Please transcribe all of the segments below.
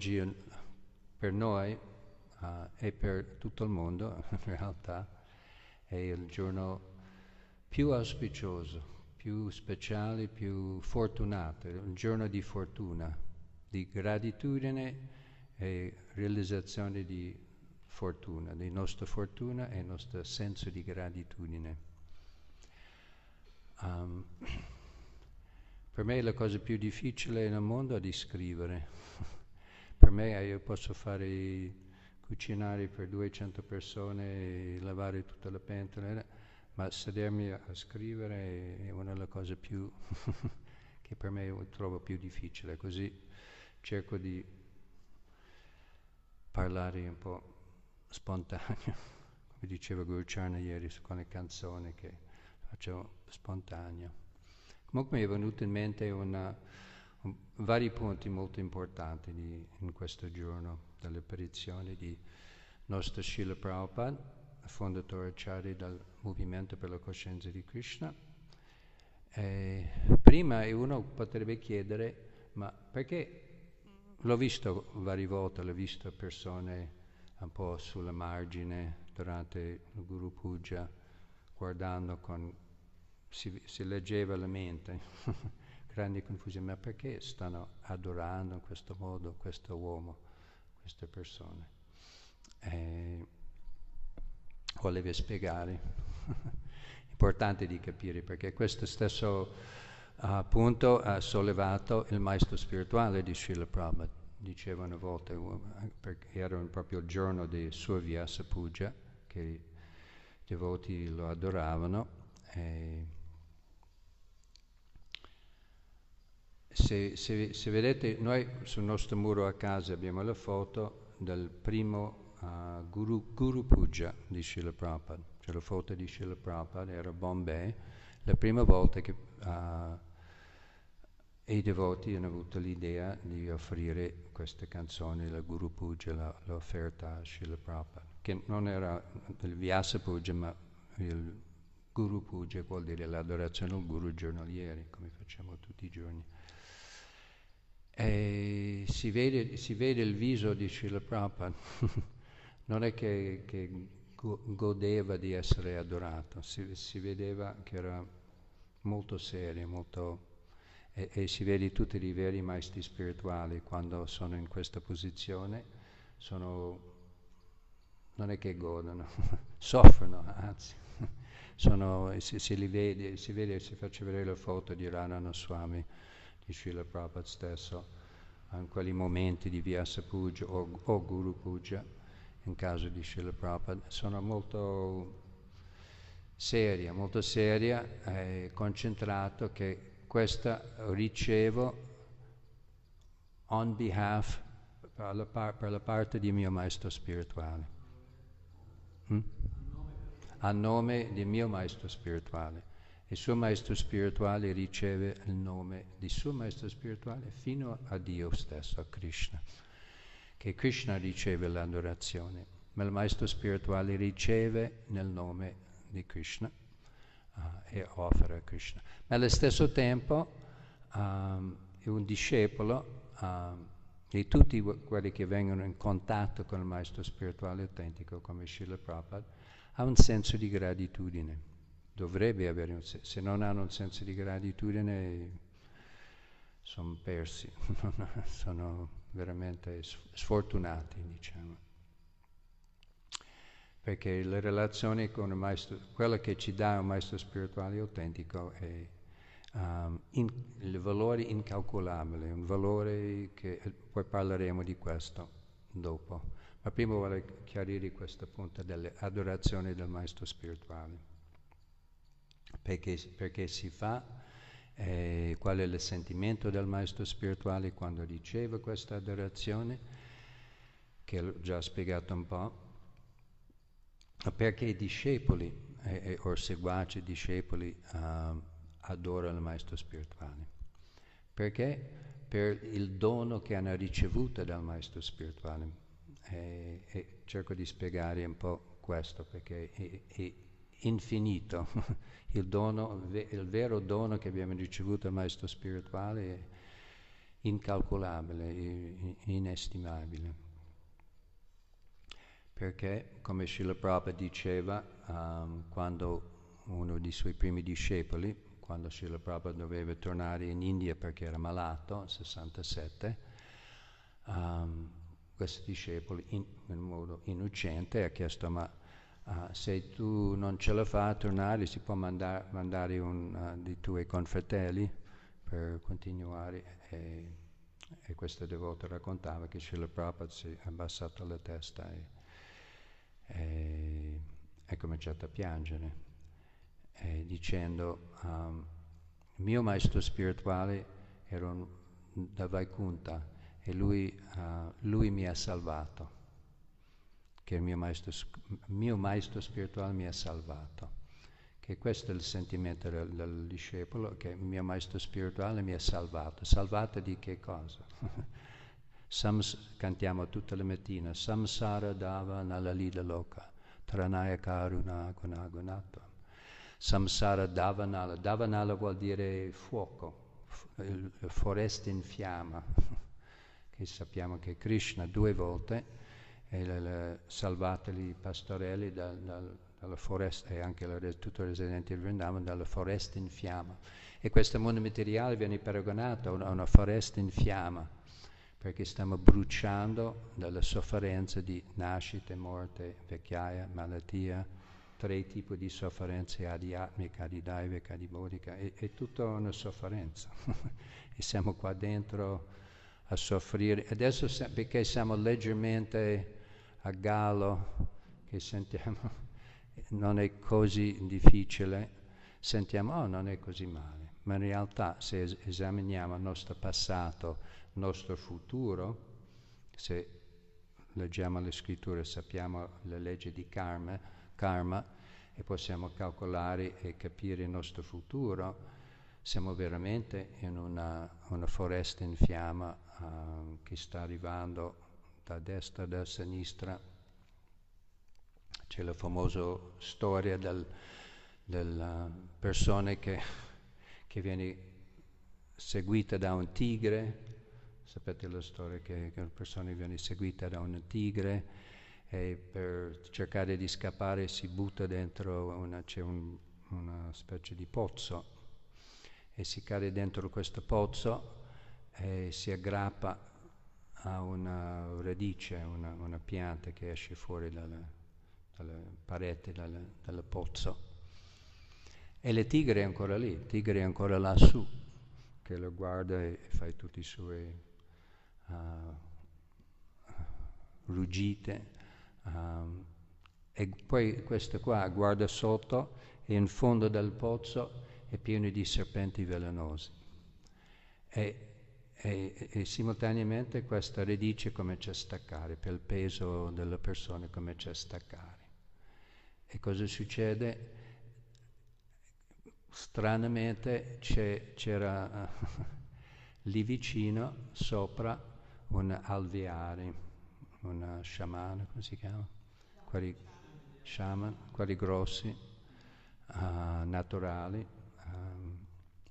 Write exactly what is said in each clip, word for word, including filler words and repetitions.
oggi per noi uh, e per tutto il mondo in realtà è il giorno più auspicioso, più speciale, più fortunato, un giorno di fortuna, di gratitudine e realizzazione di fortuna, di nostra fortuna e nostro senso di gratitudine. Um, per me la cosa più difficile nel mondo è di scrivere. Per me io posso fare, cucinare per duecento persone, lavare tutte le pentole, ma sedermi a scrivere è una delle cose più che per me trovo più difficile, così cerco di parlare un po' spontaneo, come diceva Gurciana ieri con le canzoni, che faccio spontaneo. Comunque mi è venuto in mente una, un, vari punti molto importanti di, in questo giorno delle petizioni di nostro Srila Prabhupada, fondatore Acharya del Movimento per la Coscienza di Krishna. E prima uno potrebbe chiedere, ma perché l'ho visto varie volte, l'ho visto persone un po' sulla margine durante il Guru-pūjā, guardando con, si, si leggeva la mente, grande confusione, ma perché stanno adorando in questo modo questo uomo, queste persone? E volevo spiegare, importante di capire, perché questo stesso uh, punto ha sollevato il maestro spirituale di Srila Prabhupada. Diceva una volta, perché era proprio il giorno del suo Vyāsa-pūjā, che i devoti lo adoravano, e se, se, se vedete, noi sul nostro muro a casa abbiamo la foto del primo Uh, Guru, Guru-pūjā di Srila Prabhupada. C'è la foto di Srila Prabhupada, era a Bombay, la prima volta che uh, i devoti hanno avuto l'idea di offrire queste canzoni, la Guru-pūjā, la, l'offerta a Srila Prabhupada, che non era il Vyāsa-pūjā, ma il Guru-pūjā vuol dire l'adorazione al Guru giornalieri, come facciamo tutti i giorni. E si vede, si vede il viso di Srila Prabhupada. Non è che, che godeva di essere adorato, si, si vedeva che era molto serio, molto, e, e si vede tutti i veri maestri spirituali quando sono in questa posizione, sono, non è che godono, soffrono, anzi, sono, si, si li vede, si vede, si faccia vedere la foto di Nāraṇjana Swami, di Srila Prabhupada stesso, in quei momenti di Vyāsa-pūjā o, o Guru-pūjā, in caso di Srila Prabhupada, sono molto seria, molto seria e concentrato che questa ricevo on behalf, per la, par- per la parte di mio maestro spirituale, mm? a nome di mio maestro spirituale. Il suo maestro spirituale riceve il nome di suo maestro spirituale fino a Dio stesso, a Krishna, che Krishna riceve l'adorazione, ma il maestro spirituale riceve nel nome di Krishna uh, e offre a Krishna. Ma allo stesso tempo um, un discepolo um, di tutti quelli che vengono in contatto con il maestro spirituale autentico come Srila Prabhupada ha un senso di gratitudine, dovrebbe avere un senso, se non hanno un senso di gratitudine sono persi, sono veramente sfortunati, diciamo, perché la relazione con il maestro, quella che ci dà un maestro spirituale autentico è um, in, il valore incalcolabile, un valore che poi parleremo di questo dopo, ma prima vorrei chiarire questo punto dell'adorazione del maestro spirituale, perché, perché si fa. E qual è il sentimento del maestro spirituale quando riceve questa adorazione, che l'ho già spiegato un po', perché i discepoli eh, eh, o seguaci discepoli eh, adorano il maestro spirituale, perché per il dono che hanno ricevuto dal maestro spirituale, e, e cerco di spiegare un po' questo, perché è, è infinito, il dono, il vero dono che abbiamo ricevuto dal maestro spirituale incalcolabile e inestimabile. Perché, come Srila Prabhupada diceva, um, quando uno dei suoi primi discepoli, quando Srila Prabhupada doveva tornare in India perché era malato, nel sessantasette, um, questo discepolo in, in modo innocente ha chiesto: ma uh, se tu non ce la fai a tornare, si può mandar, mandare un uh, dei tuoi confratelli per continuare? E, e questo devoto raccontava che Srila Prabhupada si è abbassato la testa e, e, e cominciato a piangere, E dicendo um, mio maestro spirituale era un, da Vaikuntha e lui, uh, lui mi ha salvato, che il mio maestro, mio maestro spirituale mi ha salvato, che questo è il sentimento del, del discepolo, che il mio maestro spirituale mi ha salvato. Salvato di che cosa? Sams, cantiamo tutte le mattine, samsara dava nalalida loka tranaya karuna guna gunato. Samsara Davanala. Davanala vuol dire fuoco, foresta in fiamma, che sappiamo che Krishna due volte ha salvato i pastorelli da, da, dalla foresta, e anche la, tutti i residenti di Vṛndāvana, dalla foresta in fiamma. E questo mondo materiale viene paragonato a una, una foresta in fiamma, perché stiamo bruciando dalla sofferenza di nascite, morte, vecchiaia, malattia, tre tipi di sofferenze: adiatmica, adidaivika, adibodhika, è, è tutta una sofferenza. E siamo qua dentro a soffrire. Adesso se, perché siamo leggermente a gallo, che sentiamo non è così difficile, sentiamo oh non è così male, ma in realtà se es- esaminiamo il nostro passato, il nostro futuro, se leggiamo le scritture sappiamo le leggi di karma, karma, e possiamo calcolare e capire il nostro futuro, siamo veramente in una, una foresta in fiamma uh, che sta arrivando da destra, da sinistra. C'è la famosa storia del, della persona che, che viene seguita da un tigre. Sapete la storia che, che la persona viene seguita da un tigre e per cercare di scappare si butta dentro, una, c'è un, una specie di pozzo, e si cade dentro questo pozzo e si aggrappa a una radice, una, una pianta che esce fuori dalle, dalle pareti, dalle, dal pozzo. E il tigre è ancora lì, il tigre è ancora lassù, che lo guarda e, e fa tutti i suoi uh, ruggite. Um, e poi questo qua guarda sotto, e in fondo del pozzo è pieno di serpenti velenosi, e, e, e simultaneamente questa radice comincia a staccare, per il peso della persona comincia a staccare. E cosa succede? Stranamente c'è, c'era lì vicino sopra un alveare, una sciamana, come si chiama? Quelli shaman, quelli grossi, uh, naturali, um,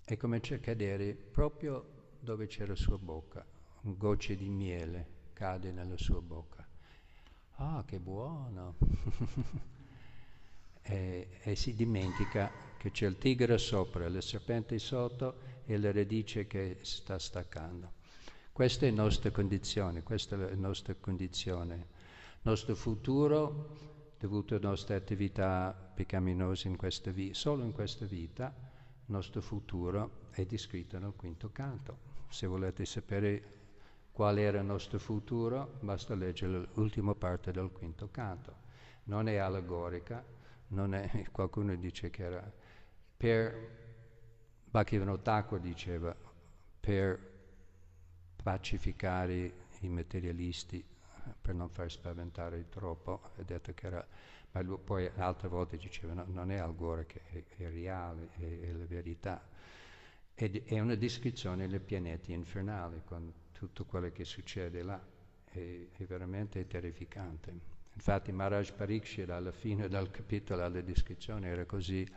e comincia a cadere proprio dove c'era la sua bocca, un gocce di miele cade nella sua bocca. Ah, che buono! e, e si dimentica che c'è il tigre sopra, le serpenti sotto e la radice che sta staccando. Questa è la nostra condizione, questa è la nostra condizione. Il nostro futuro, dovuto alle nostre attività peccaminose in questa vita, solo in questa vita, il nostro futuro è descritto nel quinto canto. Se volete sapere qual era il nostro futuro, basta leggere l'ultima parte del quinto canto. Non è allegorica, non è, qualcuno dice che era per, Bhaktivinoda Thakur diceva, per pacificare i materialisti, per non far spaventare troppo, ha detto che era, ma lui poi altre volte diceva no, non è allegorica, è, è reale, è, è la verità. Ed è una descrizione dei pianeti infernali, con tutto quello che succede là, è, è veramente terrificante. Infatti Mahārāja Parīkṣit alla fine del capitolo alla descrizione era così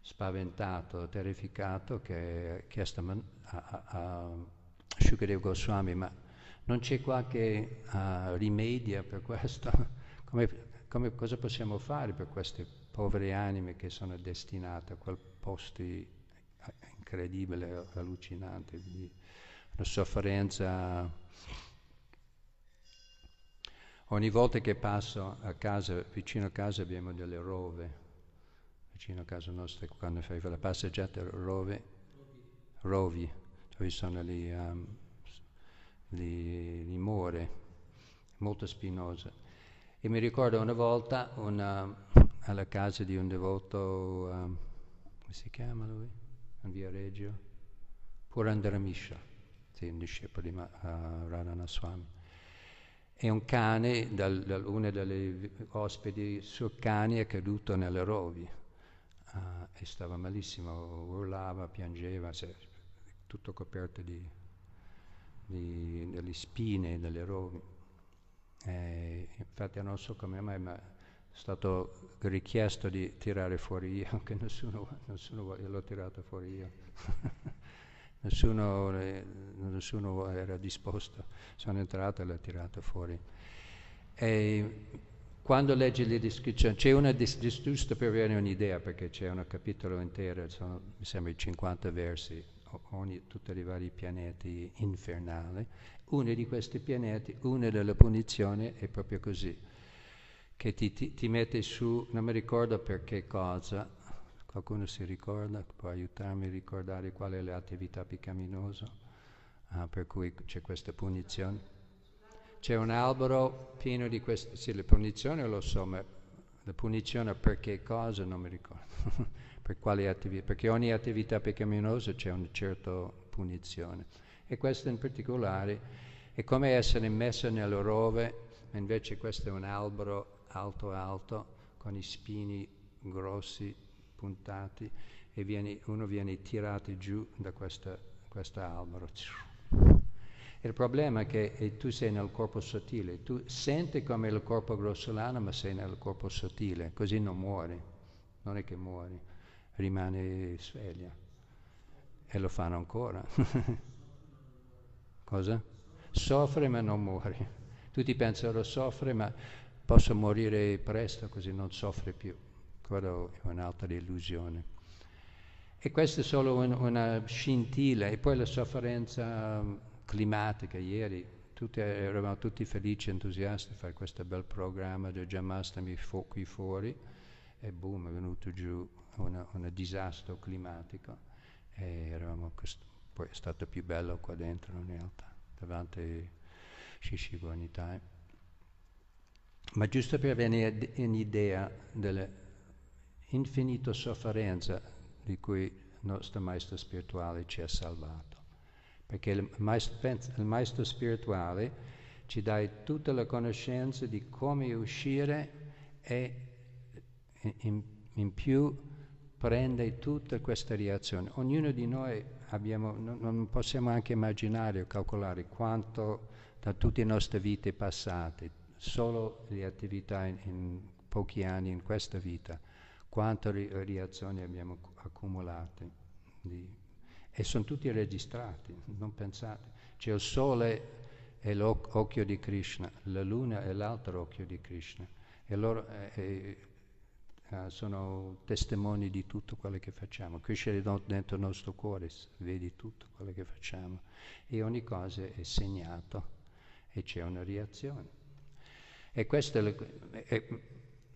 spaventato, terrificato, che ha chiesto a, a, a Śukadeva Gosvāmī, ma non c'è qualche uh, rimedio per questo? Come, come, cosa possiamo fare per queste povere anime che sono destinate a quel posto incredibile, allucinante, di una sofferenza? Ogni volta che passo a casa, vicino a casa abbiamo delle rove, vicino a casa nostra, quando fai la passeggiata, rove, rovi, dove sono lì, um, lì, lì more, molto spinosa. E mi ricordo una volta una, alla casa di un devoto, um, come si chiama lui? In Via Reggio? Purandara Miśra, sì, un discepolo di uh, Narayana Swami. E un cane, dal, dal, uno degli ospiti, il suo cane è caduto nelle rovi. Uh, e stava malissimo, urlava, piangeva, se, tutto coperto di, di, delle spine, delle rovi. E infatti non so come mai, ma è stato richiesto di tirare fuori io, che nessuno, nessuno l'ho tirato fuori io. nessuno, nessuno era disposto, sono entrato e l'ho tirato fuori. E quando leggi le descrizioni, c'è una dis- giusto per avere un'idea, perché c'è un capitolo intero, sono, mi sembra cinquanta versi, ogni, tutti i vari pianeti infernali. Uno di questi pianeti, una delle punizioni è proprio così, che ti, ti, ti mette su, non mi ricordo per che cosa, qualcuno si ricorda, può aiutarmi a ricordare quali le attività peccaminose, uh, per cui c'è questa punizione. C'è un albero pieno di queste, sì, le punizioni lo so, ma la punizione per che cosa non mi ricordo, per quali attività, perché ogni attività peccaminosa c'è una certa punizione. E questa in particolare è come essere messa nelle rove, ma invece questo è un albero alto alto, con i spini grossi, puntati, e viene, uno viene tirato giù da questo albero. Il problema è che e tu sei nel corpo sottile, tu senti come il corpo grossolano, ma sei nel corpo sottile, così non muori, non è che muori, rimani sveglia. E lo fanno ancora. Cosa? Soffre ma non muori. Tutti pensano soffre, ma posso morire presto così non soffre più. Quello è un'altra illusione. E questa è solo un, una scintilla, e poi la sofferenza climatica. Ieri tutti, eravamo tutti felici e entusiasti di fare questo bel programma del Janmāṣṭamī fu- qui fuori, e boom, è venuto giù un disastro climatico, e eravamo cost- poi è stato più bello qua dentro in realtà, davanti Shishi Gornitai. Ma giusto per avere un'idea dell'infinita sofferenza di cui il nostro maestro spirituale ci ha salvato. Perché il maestro, il maestro spirituale ci dà tutta la conoscenza di come uscire, e in, in più prende tutta questa reazione. Ognuno di noi abbiamo, non, non possiamo anche immaginare o calcolare quanto da tutte le nostre vite passate, solo le attività in, in pochi anni in questa vita, quante reazioni abbiamo accumulate di, e sono tutti registrati, non pensate. C'è il sole e l'occhio di Krishna, la luna e l'altro occhio di Krishna, e loro eh, eh, sono testimoni di tutto quello che facciamo. Krishna è dentro il nostro cuore, vedi tutto quello che facciamo, e ogni cosa è segnata, e c'è una reazione. E questo è le, eh,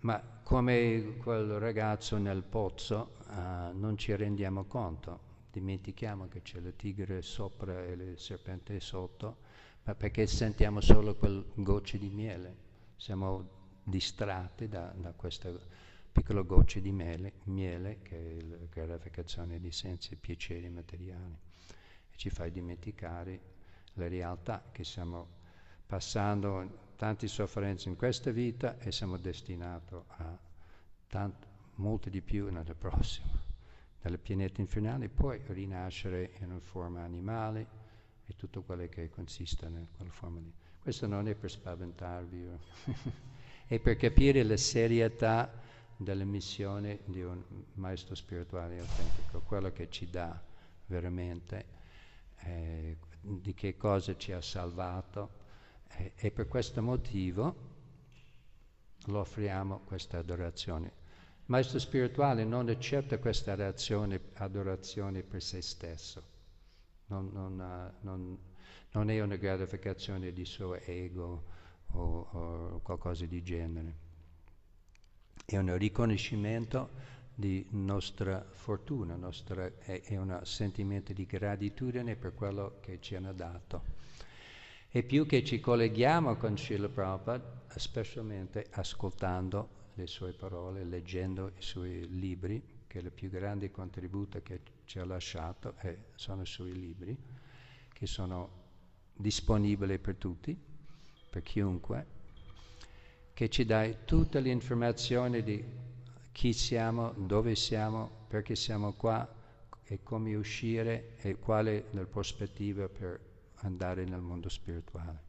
ma come quel ragazzo nel pozzo, eh, non ci rendiamo conto. Dimentichiamo che c'è la tigre sopra e il serpente sotto, ma perché sentiamo solo quel goccio di miele, siamo distratti da, da questa piccola goccia di miele, miele che è la gratificazione dei sensi, i piaceri materiali, e ci fa dimenticare la realtà che stiamo passando tante sofferenze in questa vita, e siamo destinati a tanto, molto di più nella prossima. Dal pianeta infernale, poi rinascere in una forma animale e tutto quello che consiste in quella forma lì. Questo non è per spaventarvi, è per capire la serietà della missione di un maestro spirituale autentico, quello che ci dà veramente eh, di che cosa ci ha salvato, e, e per questo motivo lo offriamo questa adorazione. Il maestro spirituale non accetta questa adorazione, adorazione per se stesso, non, non, ha, non, non è una gratificazione di suo ego o, o qualcosa di genere. È un riconoscimento di nostra fortuna, nostra, è, è un sentimento di gratitudine per quello che ci hanno dato. E più che ci colleghiamo con Srila Prabhupada, specialmente ascoltando le sue parole, leggendo i suoi libri, che è il più grande contributo che ci ha lasciato, eh, sono i suoi libri, che sono disponibili per tutti, per chiunque, che ci dai tutte le informazioni di chi siamo, dove siamo, perché siamo qua e come uscire e quale è la prospettiva per andare nel mondo spirituale.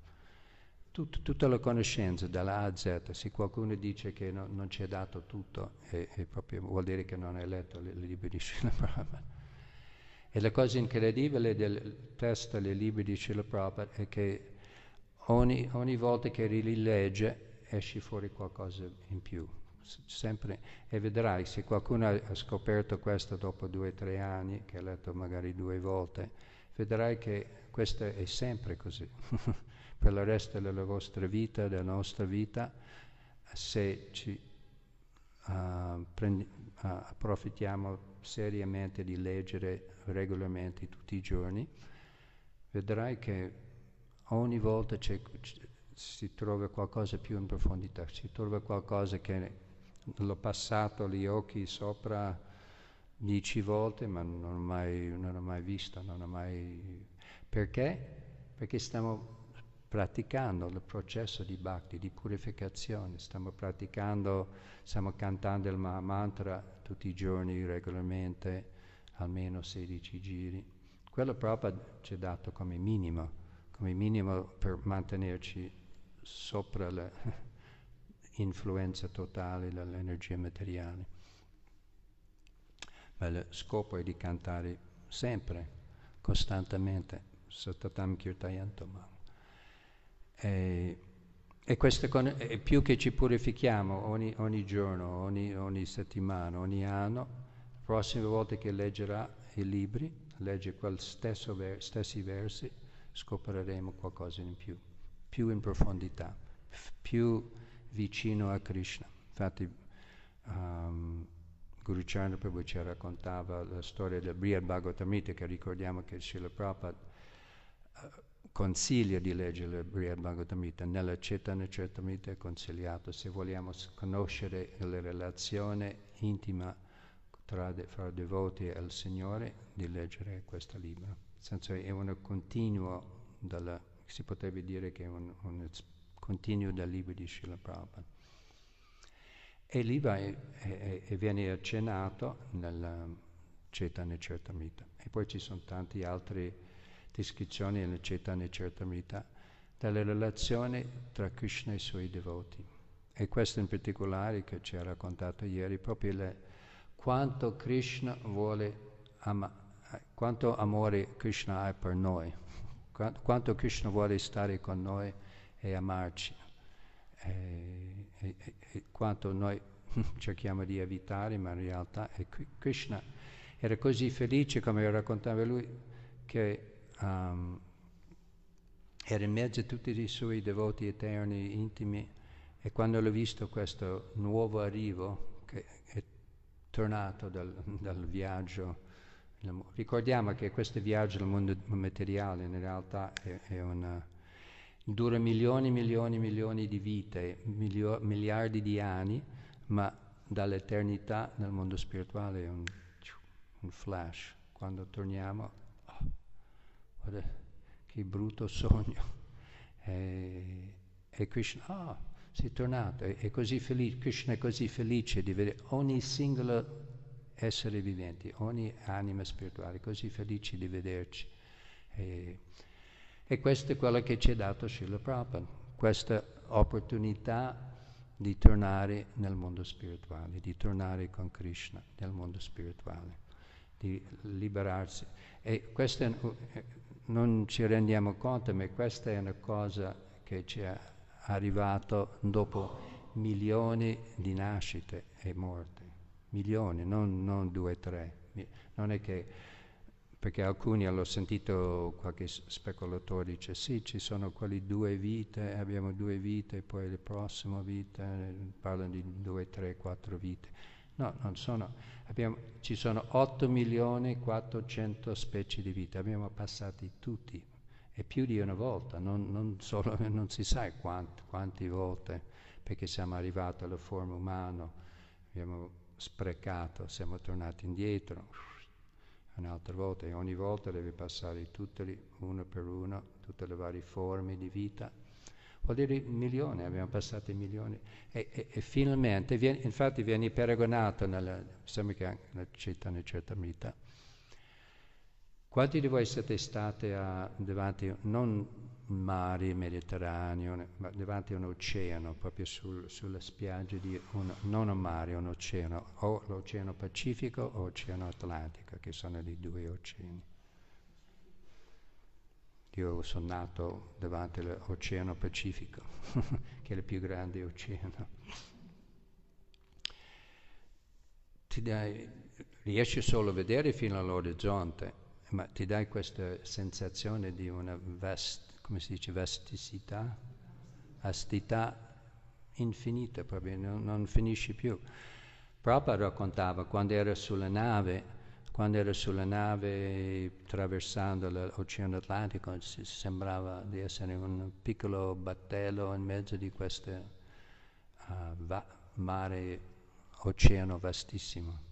Tut, tutta la conoscenza dalla A a Z. Se qualcuno dice che no, non ci è dato tutto, è, è proprio, vuol dire che non hai letto i le, libri di Srila Prabhupada. E la cosa incredibile del testo dei libri di Srila Prabhupada è che ogni, ogni volta che rilegge esci fuori qualcosa in più. Sempre, e vedrai, se qualcuno ha scoperto questo dopo due o tre anni, che ha letto magari due volte, vedrai che questo è sempre così. Per il resto della vostra vita, della nostra vita, se ci uh, prendi, uh, approfittiamo seriamente di leggere regolarmente tutti i giorni, vedrai che ogni volta c'è, c'è si trova qualcosa più in profondità, si trova qualcosa che l'ho passato gli occhi sopra dieci volte ma non ho mai, non ho mai visto, non ho mai... Perché? Perché stiamo praticando il processo di bhakti, di purificazione, stiamo praticando, stiamo cantando il Maha Mantra tutti i giorni regolarmente, almeno sedici giri. Quello proprio ci è dato come minimo, come minimo per mantenerci sopra l'influenza totale dell'energia materiale. Ma lo scopo è di cantare sempre, costantemente, Satatam Kirtayantam. E, e questo con, e più che ci purifichiamo ogni, ogni giorno, ogni, ogni settimana, ogni anno, la prossima volta che leggerà i libri, legge quel stesso ver, stessi versi, scopriremo qualcosa in più. più in profondità, f- più vicino a Krishna. Infatti um, Gurciana proprio ci raccontava la storia del Bṛhad-bhāgavatamṛta, che ricordiamo che Srila Prabhupada uh, consiglia di leggere il Bṛhad-bhāgavatamṛta, nella Caitanya-caritāmṛta è consigliato, se vogliamo conoscere la relazione intima tra de- fra devoti e il Signore, di leggere questo libro. Nel senso, è uno continuo dalla si potrebbe dire che è un, un continuo dal libro di Srila Prabhupada. E lì va e, e, e viene accennato nella Caitanya-caritāmṛta. E poi ci sono tante altre descrizioni nella Caitanya-caritāmṛta della relazione tra Krishna e i suoi devoti. E questo in particolare che ci ha raccontato ieri, proprio le, quanto Krishna vuole, ama, quanto amore Krishna ha per noi. Quanto Krishna vuole stare con noi e amarci, e, e, e quanto noi cerchiamo di evitare, ma in realtà è Krishna era così felice, come raccontava lui, che um, era in mezzo a tutti i suoi devoti eterni, intimi, e quando l'ho visto questo nuovo arrivo che è tornato dal, dal viaggio. Ricordiamo che questo viaggio nel mondo materiale in realtà è, è una, dura milioni e milioni e milioni di vite, milio, miliardi di anni, ma dall'eternità nel mondo spirituale è un, un flash. Quando torniamo, oh, guarda, che brutto sogno. E, e Krishna, ah, oh, sei tornato, è, è così felice, Krishna è così felice di vedere ogni singolo essere viventi, ogni anima spirituale, così felici di vederci. E, e questo è quello che ci ha dato Srila Prabhupada, questa opportunità di tornare nel mondo spirituale, di tornare con Krishna nel mondo spirituale, di liberarsi. E questo è, non ci rendiamo conto, ma questa è una cosa che ci è arrivato dopo milioni di nascite e morte. Milioni, non, non due o tre. Non è che, perché alcuni hanno sentito, qualche speculatore dice sì, ci sono quelle due vite, abbiamo due vite, poi la prossima vita, parlano di due, tre, quattro vite. No, non sono, abbiamo, ci sono otto milioni quattrocento specie di vite, abbiamo passati tutti, e più di una volta, non, non solo, non si sa quant, quante volte, perché siamo arrivati alla forma umana, abbiamo sprecato, siamo tornati indietro un'altra volta, e ogni volta devi passare tutte le, una per una, tutte le varie forme di vita, vuol dire milioni, abbiamo passato milioni, e, e, e finalmente viene, infatti viene paragonato nella, sembra che anche nella Caitanya-caritāmṛta, quanti di voi siete stati a, davanti non un mare Mediterraneo, ma davanti a un oceano, proprio sul, sulla spiaggia di un, non un mare, un oceano, o l'Oceano Pacifico o l'Oceano Atlantico, che sono i due oceani. Io sono nato davanti all'Oceano Pacifico, che è il più grande oceano. Ti dai, riesci solo a vedere fino all'orizzonte, ma ti dai questa sensazione di una vast, come si dice, vasticità, vastità infinita, proprio non, non finisce più. Prabhupada raccontava quando era sulla nave, quando era sulla nave attraversando l'Oceano Atlantico, si sembrava di essere un piccolo battello in mezzo di questo uh, va- mare, oceano vastissimo.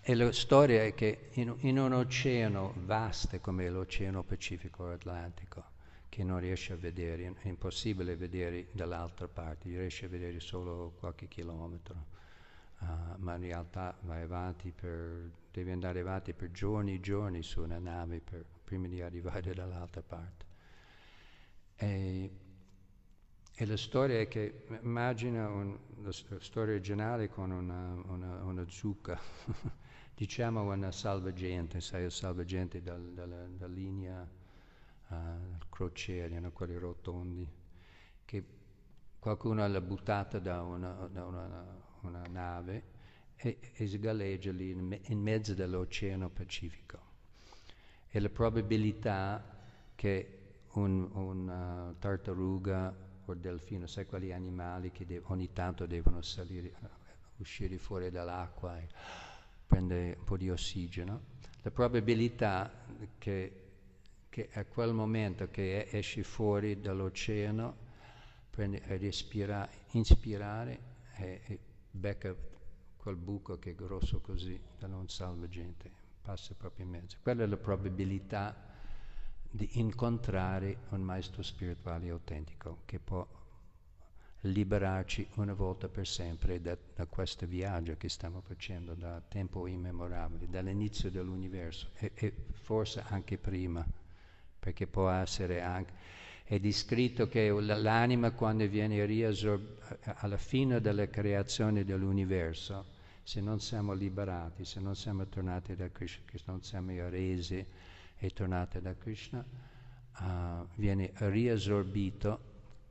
E la storia è che in, in un oceano vasto come l'Oceano Pacifico o Atlantico, che non riesci a vedere, è impossibile vedere dall'altra parte, riesci a vedere solo qualche chilometro, uh, ma in realtà vai avanti per, devi andare avanti per giorni e giorni su una nave per, prima di arrivare dall'altra parte. E, E la storia è che, immagina un, la storia originale con una, una, una zucca, diciamo una salvagente, sai, un salvagente dalla dal, dal linea uh, crociere, no? Quelli rotondi, che qualcuno l'ha buttata da una, da una, una nave e, e si galleggia lì in, me, in mezzo all'Oceano Pacifico. E la probabilità che un, una tartaruga o delfino, sai quali animali che de- ogni tanto devono salire, uscire fuori dall'acqua e prendere un po' di ossigeno, la probabilità che, che a quel momento che esci fuori dall'oceano, prendi, respira, inspirare e, e becca quel buco che è grosso così, da non salvagente, passa proprio in mezzo. Quella è la probabilità di incontrare un maestro spirituale autentico che può liberarci una volta per sempre da, da questo viaggio che stiamo facendo da tempo immemorabile, dall'inizio dell'universo e, e forse anche prima, perché può essere anche, è descritto che l'anima quando viene riassorbita alla fine della creazione dell'universo, se non siamo liberati, se non siamo tornati da Krishna, se non siamo resi e tornate da Krishna, uh, viene riassorbito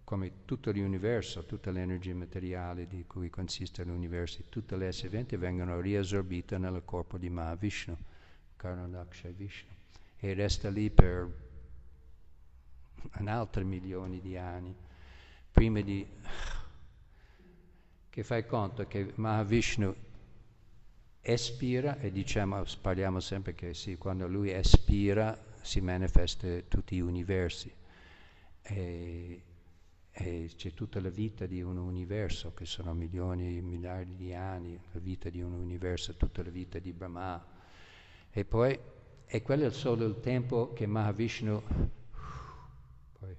come tutto l'universo, tutte le energie materiali di cui consiste l'universo, tutte le esseri viventi vengono riassorbite nel corpo di Mahā-Viṣṇu, Kāraṇodakaśāyī Viṣṇu, e resta lì per un altro milione di anni, prima di che fai conto che Mahā-Viṣṇu espira, e diciamo, parliamo sempre che sì, quando lui espira si manifesta tutti gli universi e, e c'è tutta la vita di un universo che sono milioni, miliardi di anni, la vita di un universo, tutta la vita di Brahma, e poi e quello è solo il tempo che Mahā-Viṣṇu, poi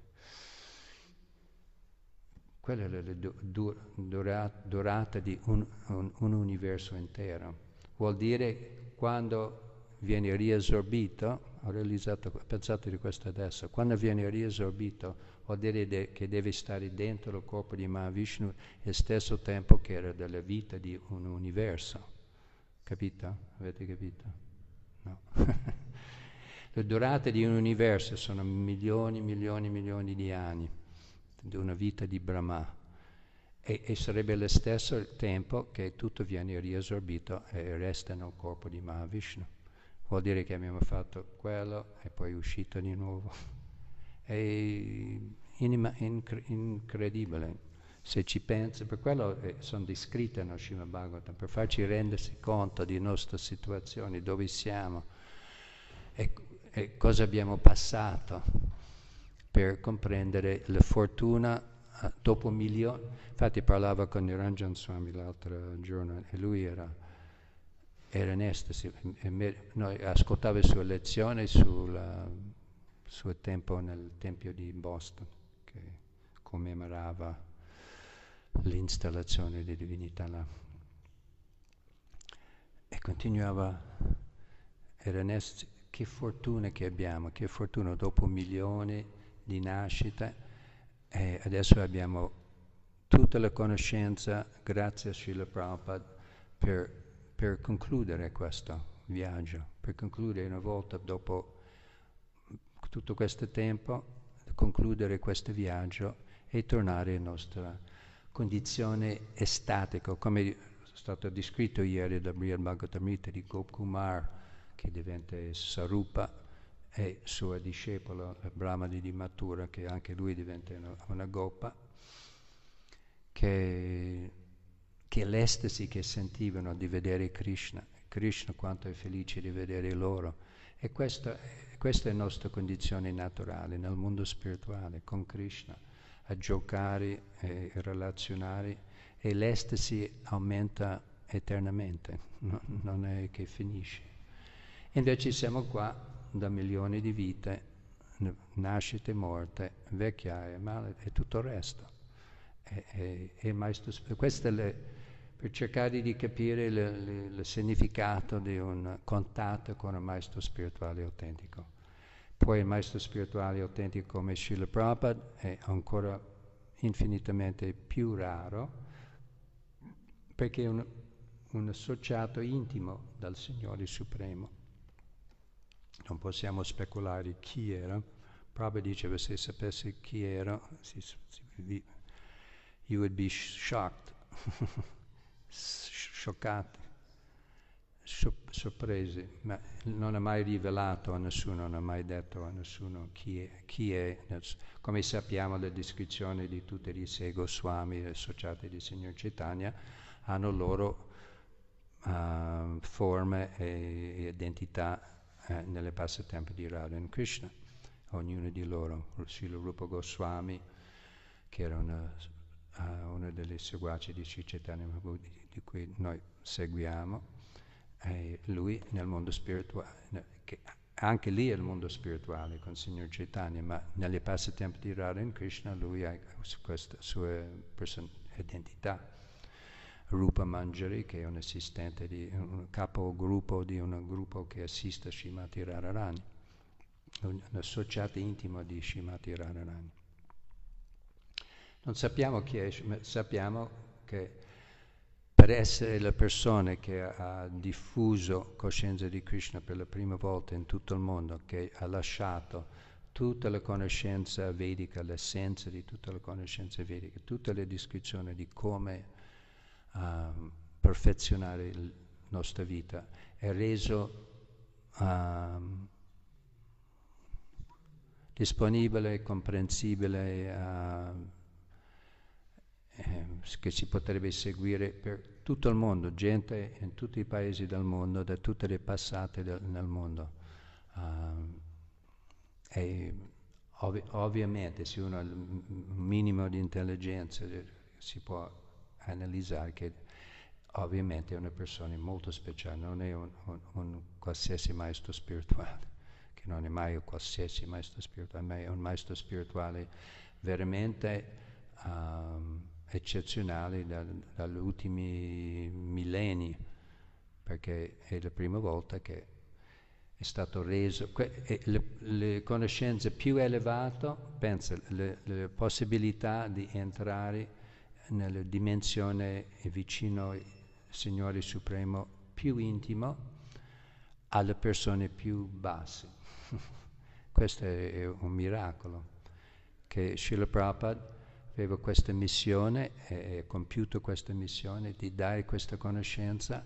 quella è la dur, durata, durata di un, un, un universo intero. Vuol dire quando viene riassorbito, ho realizzato, pensate di questo adesso, quando viene riassorbito vuol dire de, che deve stare dentro il corpo di Mahā-Viṣṇu lo stesso tempo che era della vita di un universo. Capito? Avete capito? No. Le dorate di un universo sono milioni, milioni, milioni di anni, di una vita di Brahma. E, e sarebbe lo stesso tempo che tutto viene riassorbito e resta nel corpo di Mahā-Viṣṇu. Vuol dire che abbiamo fatto quello e poi è uscito di nuovo. È inima, inc- incredibile. Se ci pensi, per quello eh, sono descritte nello Śrīmad-Bhāgavatam, per farci rendersi conto di nostre situazioni, dove siamo e, e cosa abbiamo passato, per comprendere la fortuna dopo milioni. Infatti parlavo con Nāraṇjana Swami l'altro giorno e lui era, era in estasi, no, ascoltava le sue lezioni sul suo tempo nel Tempio di Boston, che commemorava l'installazione di divinità là. E continuava, era in estasi, che fortuna che abbiamo, che fortuna dopo milioni di nascite. E adesso abbiamo tutta la conoscenza, grazie a Srila Prabhupada, per, per concludere questo viaggio, per concludere una volta dopo tutto questo tempo, concludere questo viaggio e tornare alla nostra condizione estatica, come è stato descritto ieri da Bṛhad-bhāgavatamṛta di Gopa Kumāra, che diventa Sarupa, e suo discepolo Brahmadi di Mathura, che anche lui diventa una, una gopa, che, che l'estasi che sentivano di vedere Krishna, Krishna quanto è felice di vedere loro. E questa, questa è la nostra condizione naturale nel mondo spirituale, con Krishna, a giocare e relazionare, e l'estasi aumenta eternamente, no, non è che finisce. Invece siamo qua da milioni di vite, nascite, morte, vecchiaia, male e tutto il resto. E, e, e maestro, questo è le, per cercare di capire il significato di un contatto con un maestro spirituale autentico. Poi il maestro spirituale autentico come Srila Prabhupada è ancora infinitamente più raro, perché è un, un associato intimo dal Signore Supremo. Non possiamo speculare chi era. Prabhupada diceva, se sapessi chi era, si, si, you would be shocked, scioccati, sorpresi. Ma non ha mai rivelato a nessuno, non ha mai detto a nessuno chi è. Chi è. Come sappiamo, le descrizioni di tutti i sei Goswami associati di Signor Caitanya hanno loro uh, forme e identità nelle passatempi di Radha e Krishna, ognuno di loro. Srila Rūpa Gosvāmī, che era una, uh, una delle seguaci di Śrī Caitanya Mahāprabhu, di, di cui noi seguiamo, e lui nel mondo spirituale, che anche lì è il mondo spirituale con il Signor Caitanya, ma nelle passatempi di Radha e Krishna lui ha questa sua person- identità. Rūpa Mañjarī, che è un assistente di un capogruppo di un gruppo che assiste a Śrīmatī Rādhārāṇī, un associato intimo di Śrīmatī Rādhārāṇī. Non sappiamo chi è, ma sappiamo che per essere la persona che ha diffuso coscienza di Krishna per la prima volta in tutto il mondo, che ha lasciato tutta la conoscenza vedica, l'essenza di tutta la conoscenza vedica, tutte le descrizioni di come a perfezionare la nostra vita, è reso um, disponibile, comprensibile, uh, eh, che si potrebbe seguire per tutto il mondo, gente in tutti i paesi del mondo, da tutte le passate del, nel mondo. Uh, e ov- ovviamente se uno ha un minimo di intelligenza si può analizzare che ovviamente è una persona molto speciale, non è un, un, un qualsiasi maestro spirituale, che non è mai un qualsiasi maestro spirituale, ma è un maestro spirituale veramente um, eccezionale da, dagli ultimi millenni, perché è la prima volta che è stato reso que- le, le conoscenze più elevate, pensa, le, le possibilità di entrare nella dimensione vicino al Signore Supremo più intimo alle persone più basse. Questo è un miracolo, che Srila Prabhupada aveva questa missione e ha compiuto questa missione di dare questa conoscenza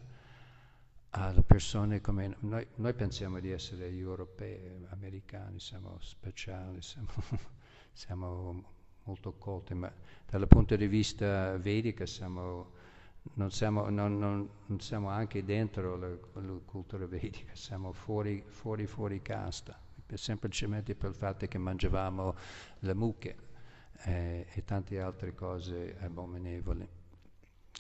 alle persone come noi. Noi pensiamo di essere gli europei, americani, siamo speciali, siamo, siamo molto colti, ma dal punto di vista vedico siamo... Non siamo, non, non, non siamo anche dentro la, la cultura vedica, siamo fuori, fuori, fuori casta, semplicemente per il fatto che mangiavamo le mucche eh, e tante altre cose abominevoli.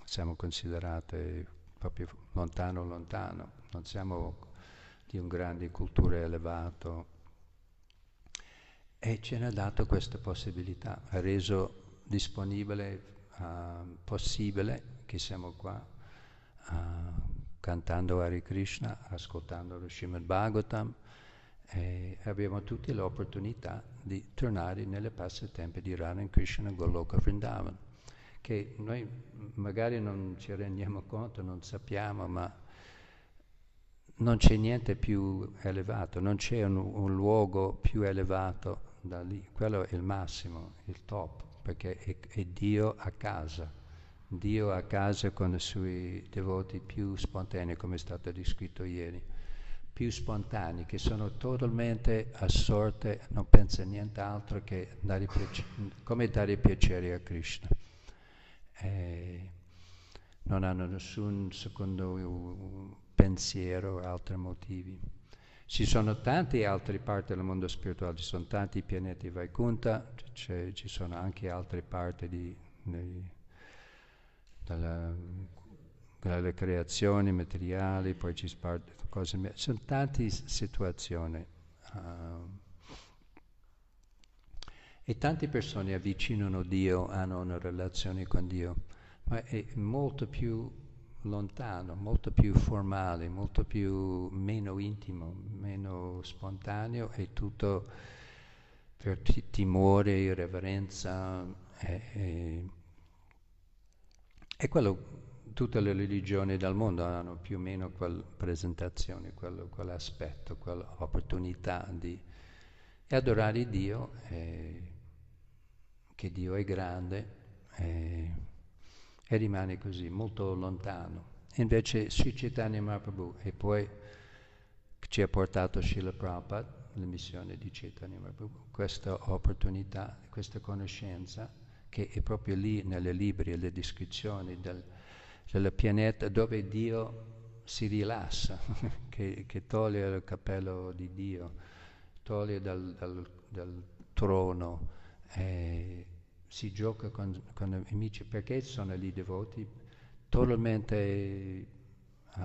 Siamo considerati proprio lontano, lontano, non siamo di un grande cultura elevato. E ce ne ha dato questa possibilità, ha reso disponibile, uh, possibile, che siamo qua uh, cantando Hare Krishna, ascoltando lo Śrīmad-Bhāgavatam, e abbiamo tutti l'opportunità di tornare nelle passatempi di Radha Krishna Goloka Vṛndāvana, che noi magari non ci rendiamo conto, non sappiamo, ma non c'è niente più elevato, non c'è un, un luogo più elevato da lì. Quello è il massimo, il top, perché è, è Dio a casa. Dio a casa con i suoi devoti più spontanei, come è stato descritto ieri, più spontanei, che sono totalmente assorte, non pensa a nient'altro che dare piacere, come dare piacere a Krishna. E non hanno nessun secondo pensiero o altri motivi. Ci sono tante altre parti del mondo spirituale, ci sono tanti pianeti Vaikuntha, ci sono anche altre parti di, di Dalla, dalle creazioni materiali, poi ci parte cose. Sono tante situazioni. Uh, e tante persone avvicinano Dio, hanno una relazione con Dio, ma è molto più lontano, molto più formale, molto più meno intimo, meno spontaneo, e tutto per t- timore, reverenza. E, e, E quello, tutte le religioni del mondo hanno più o meno quella presentazione, quello, quell'aspetto, quell'opportunità di adorare Dio, eh, che Dio è grande, eh, e rimane così, molto lontano. Invece Sri Caitanya Mahāprabhu, e poi ci ha portato Srila Prabhupada, la missione di Caitanya Mahāprabhu, questa opportunità, questa conoscenza, che è proprio lì, nelle libri, le descrizioni del, del pianeta dove Dio si rilassa, che, che toglie il cappello di Dio, toglie dal, dal, dal trono, eh, si gioca con, con gli amici, perché sono lì devoti totalmente uh,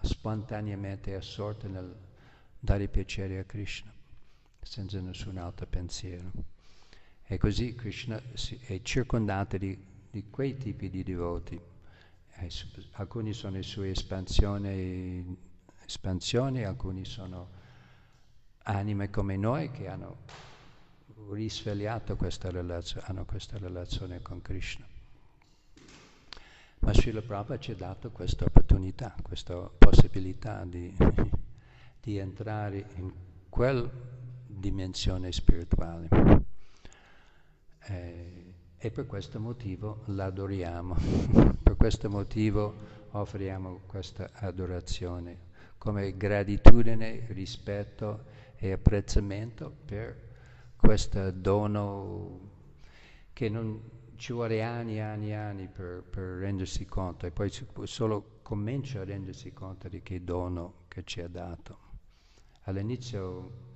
spontaneamente assorti nel dare piacere a Krishna, senza nessun altro pensiero. E così Krishna è circondato di, di quei tipi di devoti. Eh, alcuni sono le sue espansioni, espansioni, alcuni sono anime come noi che hanno risvegliato questa relazione, hanno questa relazione con Krishna. Ma Srila Prabhupada ci ha dato questa opportunità, questa possibilità di, di entrare in quella dimensione spirituale. Eh, e per questo motivo l'adoriamo, per questo motivo offriamo questa adorazione come gratitudine, rispetto e apprezzamento per questo dono che non ci vuole anni e anni e anni per, per rendersi conto, e poi solo comincia a rendersi conto di che dono che ci ha dato. All'inizio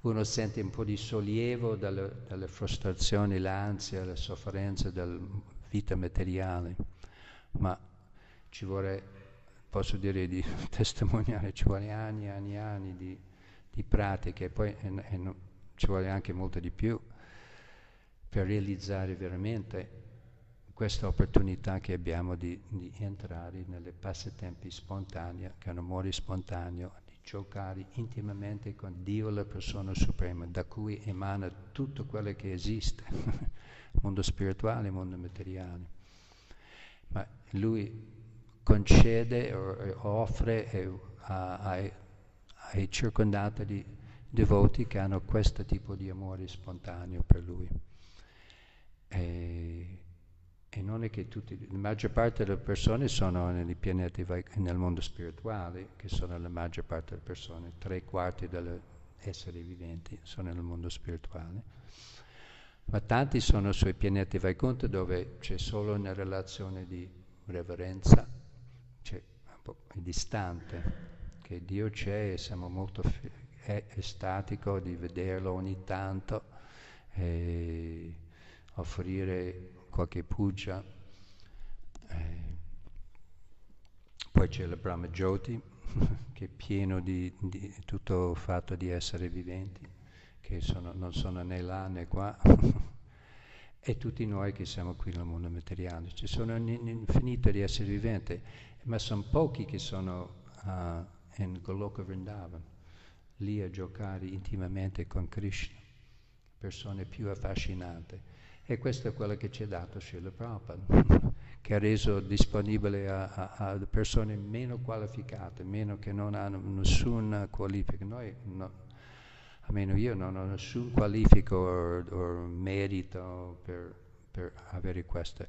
uno sente un po' di sollievo dalle, dalle frustrazioni, l'ansia, le sofferenze della vita materiale, ma ci vuole, posso dire di testimoniare, ci vuole anni e anni e anni di, di pratiche, e poi e, e no, ci vuole anche molto di più per realizzare veramente questa opportunità che abbiamo di, di entrare nelle passatempi spontanee, che hanno amore spontaneo, giocare intimamente con Dio, la persona suprema, da cui emana tutto quello che esiste, mondo spirituale, mondo materiale. Ma lui concede o, o offre a, a, è circondata di devoti che hanno questo tipo di amore spontaneo per lui. E, e non è che tutti, la maggior parte delle persone sono nei pianeti, nel mondo spirituale, che sono la maggior parte delle persone, tre quarti degli esseri viventi sono nel mondo spirituale, ma tanti sono sui pianeti Vaikuntha, dove c'è solo una relazione di reverenza, c'è un po' distante, che Dio c'è e siamo molto fi- è estatico di vederlo ogni tanto e offrire qualche puja. Poi c'è la Brahma Jyoti che è pieno di, di tutto fatto di esseri viventi che sono, non sono né là né qua e tutti noi che siamo qui nel mondo materiale ci sono un infinito di esseri viventi, ma sono pochi che sono uh, in Goloka Vrindavan lì a giocare intimamente con Krishna, persone più affascinanti. E questo è quello che ci ha dato Srila Prabhupada, che ha reso disponibile a, a, a persone meno qualificate, meno che non hanno nessuna qualifica. Noi, no, almeno io, non ho nessun qualifico o merito per, per avere questo.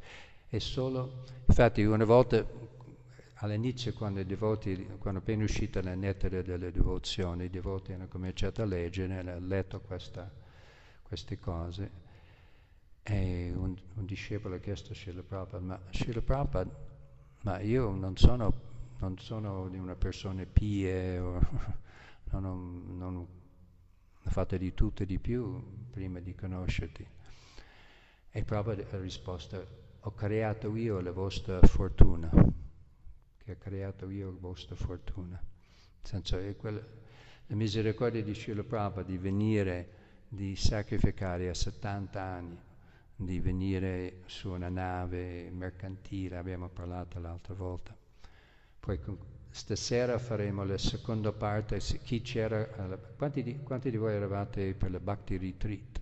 È solo, infatti, una volta. All'inizio, quando i devoti, quando è appena uscita la nettare delle devozioni, i devoti hanno cominciato a leggere, hanno letto questa, queste cose, e un, un discepolo ha chiesto a Srila Prabhupada, ma Srila Prabhupada, ma io non sono, non sono di una persona pie, o, non, ho, non ho fatto di tutto e di più prima di conoscerti. E Prabhupada ha risposto, ho creato io la vostra fortuna. Che ha creato io la vostra fortuna. Nel senso, è quella, la misericordia di Srila Prabhupada di venire, di sacrificare a settanta anni, di venire su una nave mercantile, abbiamo parlato l'altra volta. Poi con, stasera faremo la seconda parte, se, chi c'era, alla, quanti, di, quanti di voi eravate per la Bhakti Retreat?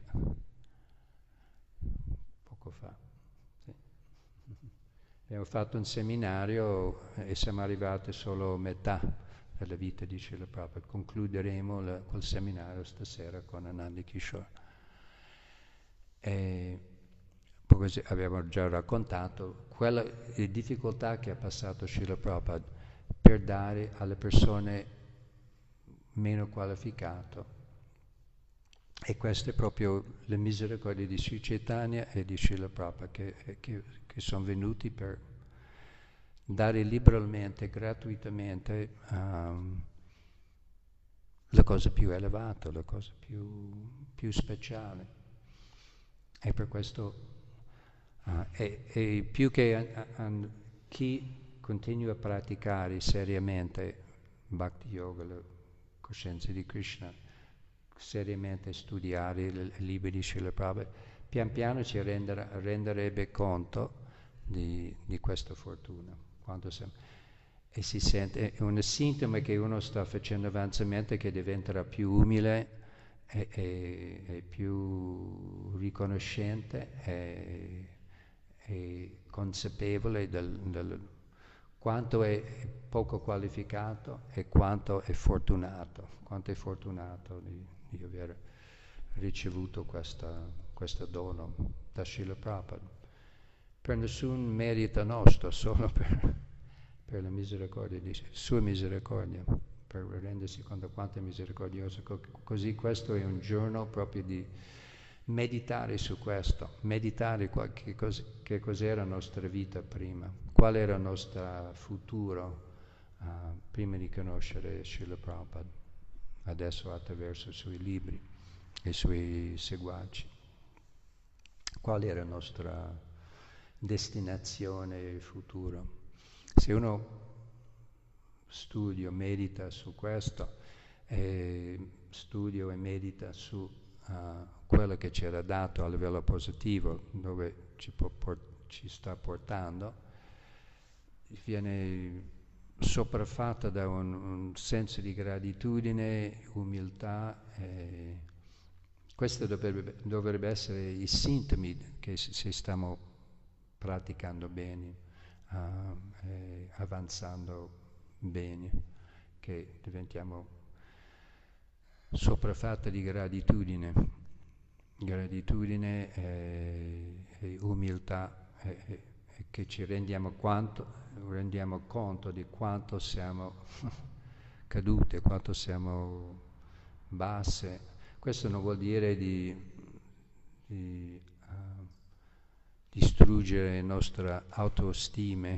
Poco fa. Abbiamo fatto un seminario e siamo arrivati solo a metà della vita di Srila Prabhupada. Concluderemo la, quel seminario stasera con Anandi Kishore. E poi abbiamo già raccontato quella, le difficoltà che ha passato Srila Prabhupada per dare alle persone meno qualificate. E questa è proprio la misericordia di Sri Caitanya e di Srila Prabhupada che, che, che sono venuti per dare liberalmente, gratuitamente um, la cosa più elevata, la cosa più, più speciale. E per questo, uh, e, e più che an, an, chi continua a praticare seriamente Bhakti Yoga, la coscienza di Krishna, seriamente studiare i libri di Srila Prabhupada, pian piano ci rendere, renderebbe conto di, di questa fortuna. Quando sem- e si sente, è un sintomo che uno sta facendo avanzamento, che diventerà più umile e, e, e più riconoscente e, e consapevole del, del quanto è poco qualificato e quanto è fortunato, quanto è fortunato di, di aver ricevuto questa, questo dono da Srila Prabhupada, per nessun merito nostro, solo per, per la misericordia di, sua misericordia, per rendersi conto quanto è misericordioso. Così questo è un giorno proprio di meditare su questo, meditare che, cos- che cos'era la nostra vita prima, qual era il nostro futuro uh, prima di conoscere Srila Prabhupada, adesso attraverso i suoi libri e i suoi seguaci. Qual era la nostra destinazione futura? Se uno studia, medita su questo, eh, studia e medita su uh, quello che ci era dato a livello positivo, dove ci, può port- ci sta portando, viene sopraffatta da un, un senso di gratitudine, umiltà. E questo dovrebbe, dovrebbe essere i sintomi che se stiamo praticando bene, uh, avanzando bene, che diventiamo sopraffatta di gratitudine, gratitudine e, e umiltà, e, e, che ci rendiamo, quanto, rendiamo conto di quanto siamo cadute, quanto siamo basse. Questo non vuol dire di, di uh, distruggere la nostra autostime,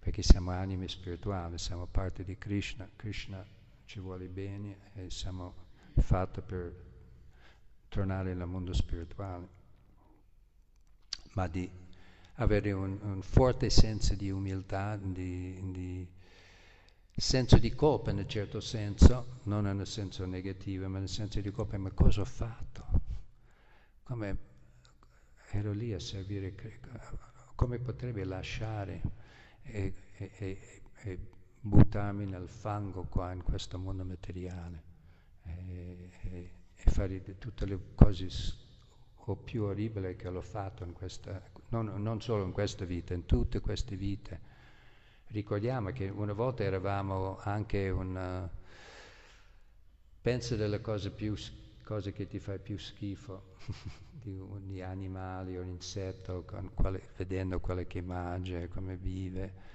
perché siamo anime spirituali, siamo parte di Krishna, Krishna ci vuole bene e siamo fatti per tornare nel mondo spirituale, ma di avere un, un forte senso di umiltà, di, di senso di colpa in un certo senso, non nel senso negativo, ma nel senso di colpa, ma cosa ho fatto? Come ero lì a servire, come potrebbe lasciare E, e, e buttarmi nel fango qua in questo mondo materiale e, e, e fare tutte le cose o più orribili che l'ho fatto in questa, non, non solo in questa vita, in tutte queste vite. Ricordiamo che una volta eravamo anche un pensa delle cose più cose che ti fai più schifo di, di animali o insetto, con quale, vedendo quello che mangia, come vive.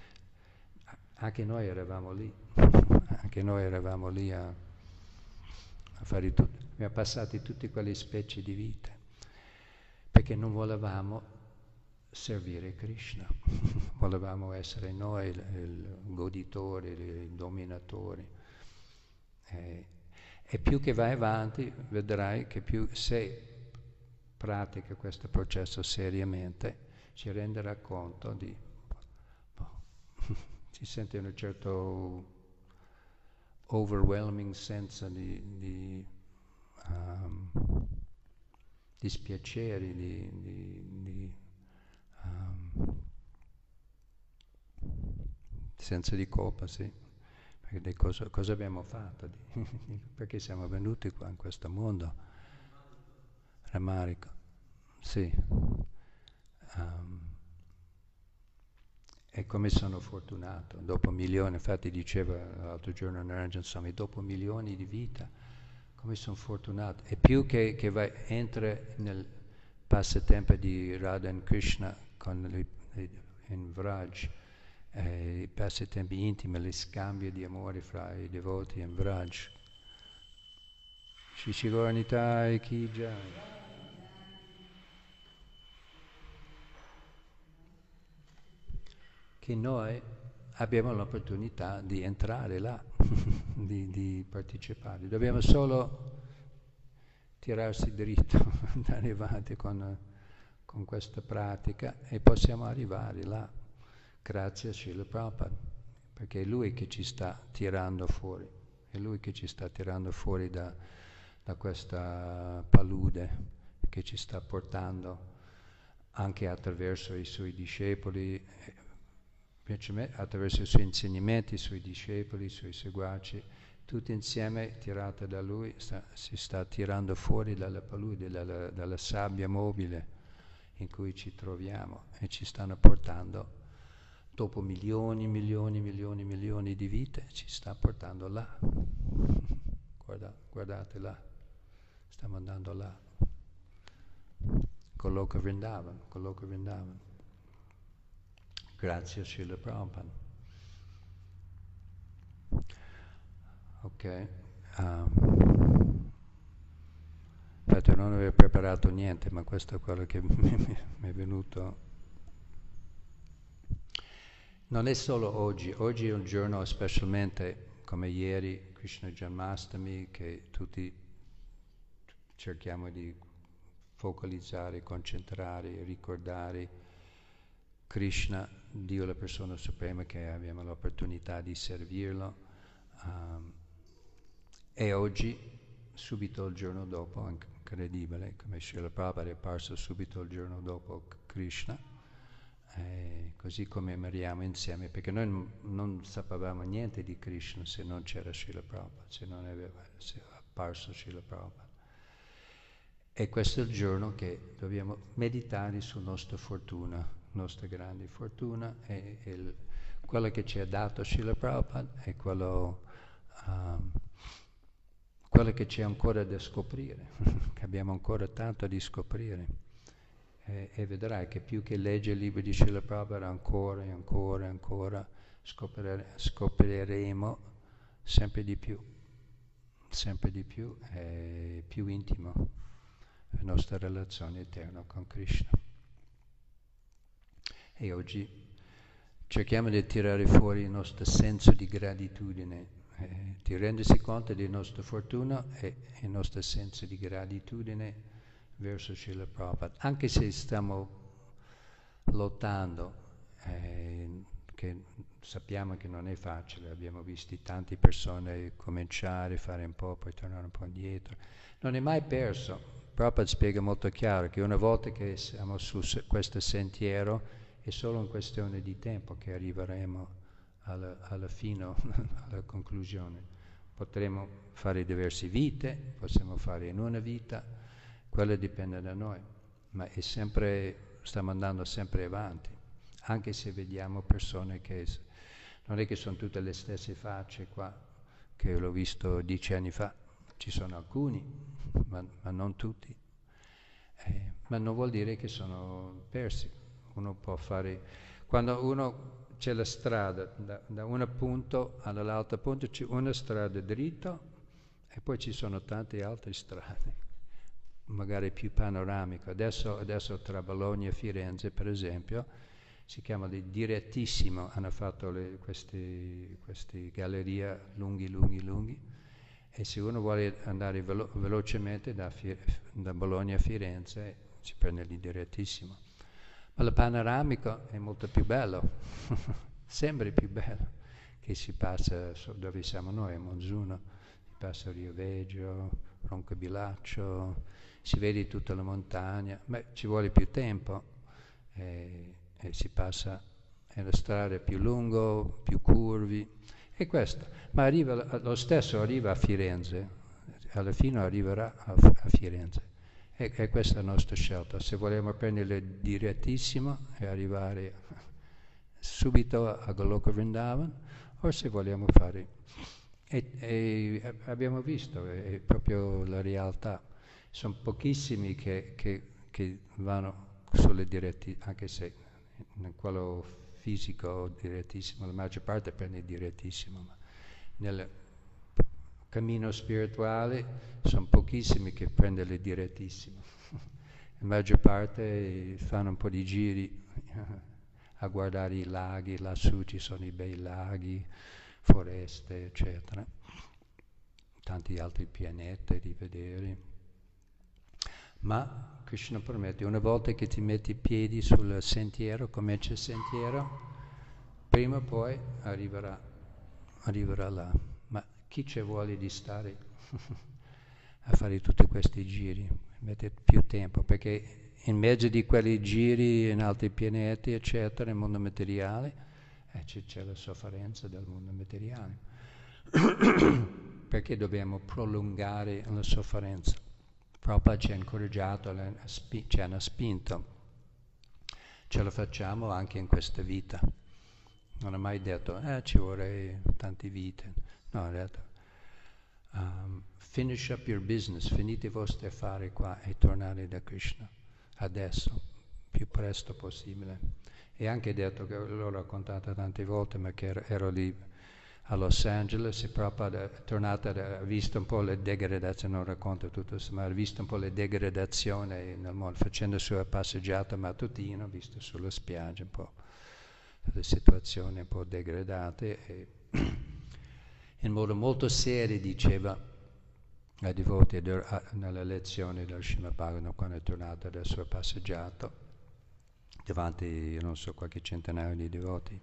Anche noi eravamo lì, anche noi eravamo lì a, a fare tutto, abbiamo passato tutte quelle specie di vita, perché non volevamo servire Krishna, volevamo essere noi il, il goditore, il dominatore. E, e più che vai avanti, vedrai che più sei pratica questo processo seriamente, ci renderà conto di boh, si sente un certo overwhelming senso di, di um, dispiacere, di, di, di um, senso di colpa, sì, perché cosa, cosa abbiamo fatto, di, perché siamo venuti qua in questo mondo. Rammarico, sì. Um, e come sono fortunato, dopo milioni, infatti diceva l'altro giorno Nāraṇjana Swami, dopo milioni di vita, come sono fortunato. E più che, che vai, entra nel passatempo di Radha e Krishna con le, le, in Vraj, eh, i passatempi intimi, le scambie di amore fra i devoti in Vraj. Shishigornita e Kija. Che noi abbiamo l'opportunità di entrare là, di, di partecipare. Dobbiamo solo tirarsi dritto, andare avanti con, con questa pratica e possiamo arrivare là, grazie a Srila Prabhupada, perché è lui che ci sta tirando fuori, è lui che ci sta tirando fuori da, da questa palude, che ci sta portando anche attraverso i suoi discepoli, attraverso i suoi insegnamenti, i suoi discepoli, i suoi seguaci, tutti insieme tirata da lui, sta, si sta tirando fuori dalla palude, dalla, dalla sabbia mobile in cui ci troviamo, e ci stanno portando, dopo milioni, milioni, milioni, milioni di vite, ci sta portando là. Guarda, guardate là, stiamo andando là. Colloca Vṛndāvana, colloca Vṛndāvana. Grazie a Srila Prabhupada. Ok. Um, infatti non avevo preparato niente, ma questo è quello che mi, mi è venuto. Non è solo oggi, oggi è un giorno specialmente come ieri, Kṛṣṇa Janmāṣṭamī, che tutti cerchiamo di focalizzare, concentrare, ricordare Krishna, Dio la persona suprema, che abbiamo l'opportunità di servirlo, um, e oggi, subito il giorno dopo, incredibile, come Srila Prabhupada è apparso subito il giorno dopo Krishna, eh, così commemoriamo insieme, perché noi n- non sapevamo niente di Krishna se non c'era Srila Prabhupada, se non aveva, se era apparso Srila Prabhupada. E questo è il giorno che dobbiamo meditare sulla nostra fortuna, nostra grande fortuna, e, e il, quello che ci ha dato Srila Prabhupada, e quello um, quella che c'è ancora da scoprire, che abbiamo ancora tanto di scoprire, e, e vedrai che più che leggere i libri di Srila Prabhupada ancora e ancora e ancora scopre, scopriremo sempre di più, sempre di più e più intimo la nostra relazione eterna con Krishna. E oggi cerchiamo di tirare fuori il nostro senso di gratitudine, eh, di rendersi conto della nostra fortuna e il nostro senso di gratitudine verso Srila Prabhupada. Anche se stiamo lottando, eh, che sappiamo che non è facile, abbiamo visto tante persone cominciare, fare un po', poi tornare un po' indietro, non è mai perso. Prabhupada spiega molto chiaro che una volta che siamo su questo sentiero, è solo in questione di tempo che arriveremo alla, alla fine, alla conclusione. Potremo fare diverse vite, possiamo fare in una vita, quello dipende da noi, ma è sempre, stiamo andando sempre avanti, anche se vediamo persone che non è che sono tutte le stesse facce qua, che l'ho visto dieci anni fa, ci sono alcuni, ma, ma non tutti, eh, ma non vuol dire che sono persi. Uno può fare, quando uno c'è la strada, da, da un punto all'altro punto c'è una strada dritta e poi ci sono tante altre strade, magari più panoramiche. Adesso, adesso tra Bologna e Firenze, per esempio, si chiama di direttissimo, hanno fatto le, queste, queste gallerie lunghi, lunghi, lunghi, e se uno vuole andare velo- velocemente da, da Bologna a Firenze, si prende lì direttissimo. Ma la panoramica è molto più bello, sempre più bello, che si passa dove siamo noi, a Monzuno, si passa Rio Veggio, Roncobilaccio, si vede tutta la montagna, ma ci vuole più tempo e, e si passa nella strada più lunga, più curvi, e questo. Ma arriva, lo stesso arriva a Firenze, alla fine arriverà a, a Firenze. E, e questa è la nostra scelta, se vogliamo prendere direttissimo e arrivare subito a, a Goloka Vrindavan, o se vogliamo fare, e, e abbiamo visto, è proprio la realtà, sono pochissimi che, che, che vanno sulle diretti, anche se in quello fisico direttissimo, la maggior parte prende direttissimo, ma nel cammino spirituale sono pochissimi che prendono le direttissime. La maggior parte fanno un po' di giri a guardare i laghi, lassù ci sono i bei laghi, foreste, eccetera, tanti altri pianeti da vedere. Ma Krishna promette, una volta che ti metti i piedi sul sentiero, comincia il sentiero, prima o poi arriverà, arriverà là. Chi ci vuole di stare a fare tutti questi giri? Mette più tempo, perché in mezzo di quei giri in altri pianeti, eccetera, nel mondo materiale, eh, c'è, c'è la sofferenza del mondo materiale. Perché dobbiamo prolungare la sofferenza? Prabhupada ci ha incoraggiato, ci hanno spinto. Ce la facciamo anche in questa vita. Non ha mai detto, eh, ci vorrei tante vite. No, detto, um, finish up your business, finite i vostri affari qua e tornate da Krishna adesso, più presto possibile. E anche detto, che l'ho raccontata tante volte, ma che ero, ero lì a Los Angeles e Prabhupada è tornata, ha visto un po' le degradazioni, non racconto tutto, ma ha visto un po' le degradazioni nel mondo, facendo la sua passeggiata mattutina, visto sulla spiaggia un po' le situazioni un po' degradate e in modo molto serio diceva ai devoti nella lezione del Śrīmad-Bhāgavatam, quando è tornato dal suo passeggiato davanti, non so, qualche centinaio di devoti,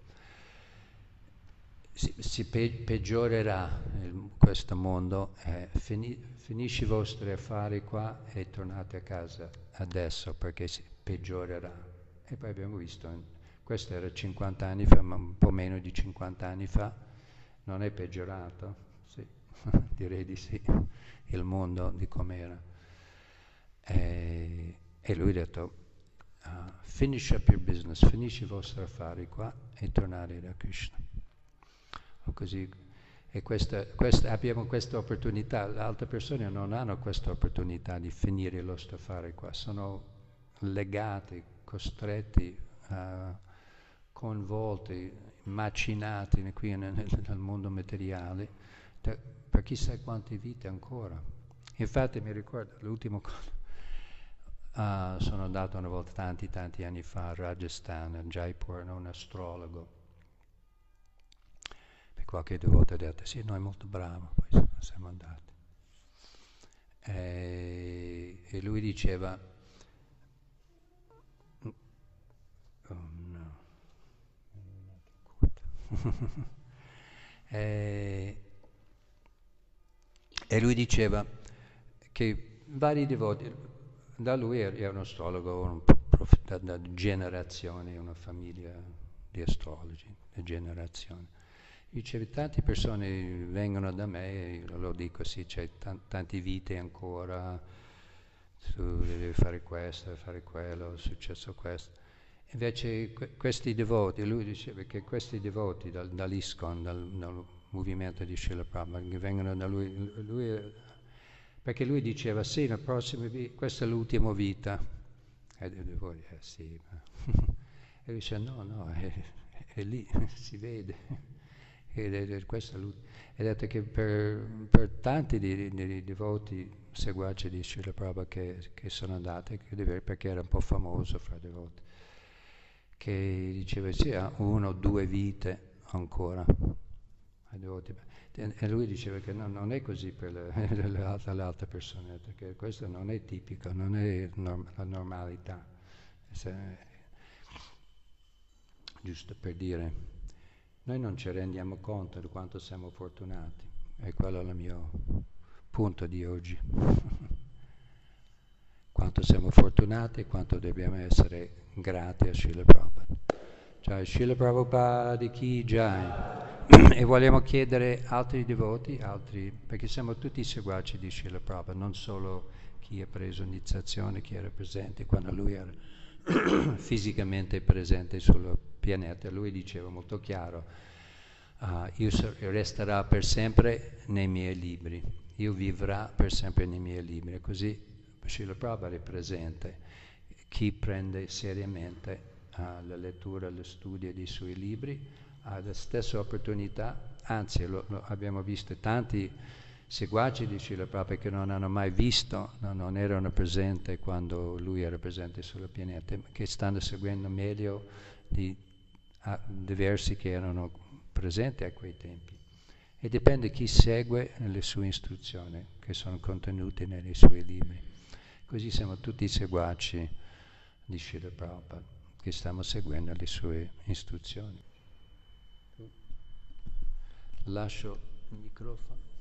si, si pe- peggiorerà il, questo mondo, eh, fini, finisci i vostri affari qua e tornate a casa adesso, perché si peggiorerà. E poi abbiamo visto, questo era cinquanta anni fa, ma un po' meno di cinquanta anni fa. Non è peggiorato? Sì, direi di sì, il mondo di com'era. E, e lui ha detto, uh, finish up your business, finisci i vostri affari qua e tornare da Krishna. O così, E questa, questa, abbiamo questa opportunità, le altre persone non hanno questa opportunità di finire lo stafare qua, sono legati, costretti, uh, coinvolti, macinati qui nel, nel mondo materiale da, per chissà quante vite ancora. Infatti mi ricordo l'ultimo cosa, uh, sono andato una volta tanti tanti anni fa a Rajasthan, a Jaipur, da un astrologo. Qualche devota ha detto, sì, noi molto bravo, poi siamo andati. E, e lui diceva, oh no, e, e lui diceva che vari devoti, da lui era un astrologo, un prof, da, da generazioni, una famiglia di astrologi, di generazioni. Dicevi, tante persone vengono da me e lo dico, sì, c'è t- tante vite ancora, tu devi fare questo, devi fare quello, è successo questo. Invece que- questi devoti, lui diceva che questi devoti dal, dall'ISKCON, dal, dal movimento di Srila Prabhupada, che vengono da lui, lui, perché lui diceva, sì, la prossima vita, questa è l'ultima vita. E i devoti, eh sì, ma... e lui dice, no, no, è, è lì, si vede. E questa è detto che per, per tanti dei, dei devoti seguaci di Srila Prabhupada che, che sono andati, perché era un po' famoso fra i devoti, che diceva sì, ha una o due vite ancora. E lui diceva che no, non è così per le, le altre, le altre persone, che questo non è tipico, non è norm- la normalità. Giusto per dire. Noi non ci rendiamo conto di quanto siamo fortunati, e quello è il mio punto di oggi. Quanto siamo fortunati e quanto dobbiamo essere grati a Srila Prabhupada. Cioè, Srila Prabhupada di chi già e vogliamo chiedere altri devoti, altri, perché siamo tutti seguaci di Srila Prabhupada, non solo chi ha preso iniziazione, chi era presente quando lui era fisicamente presente sul pianeta. Lui diceva molto chiaro, uh, io so- resterà per sempre nei miei libri, io vivrà per sempre nei miei libri. Così Srila Prabhupada è presente, chi prende seriamente uh, la lettura, lo studio dei suoi libri ha la stessa opportunità, anzi lo, lo abbiamo visto tanti seguaci di Srila Prabhupada che non hanno mai visto, no, non erano presenti quando lui era presente sul pianeta, che stanno seguendo meglio di a, diversi che erano presenti a quei tempi. E dipende chi segue le sue istruzioni, che sono contenute nei suoi libri. Così siamo tutti seguaci di Srila Prabhupada, che stiamo seguendo le sue istruzioni. Lascio il microfono.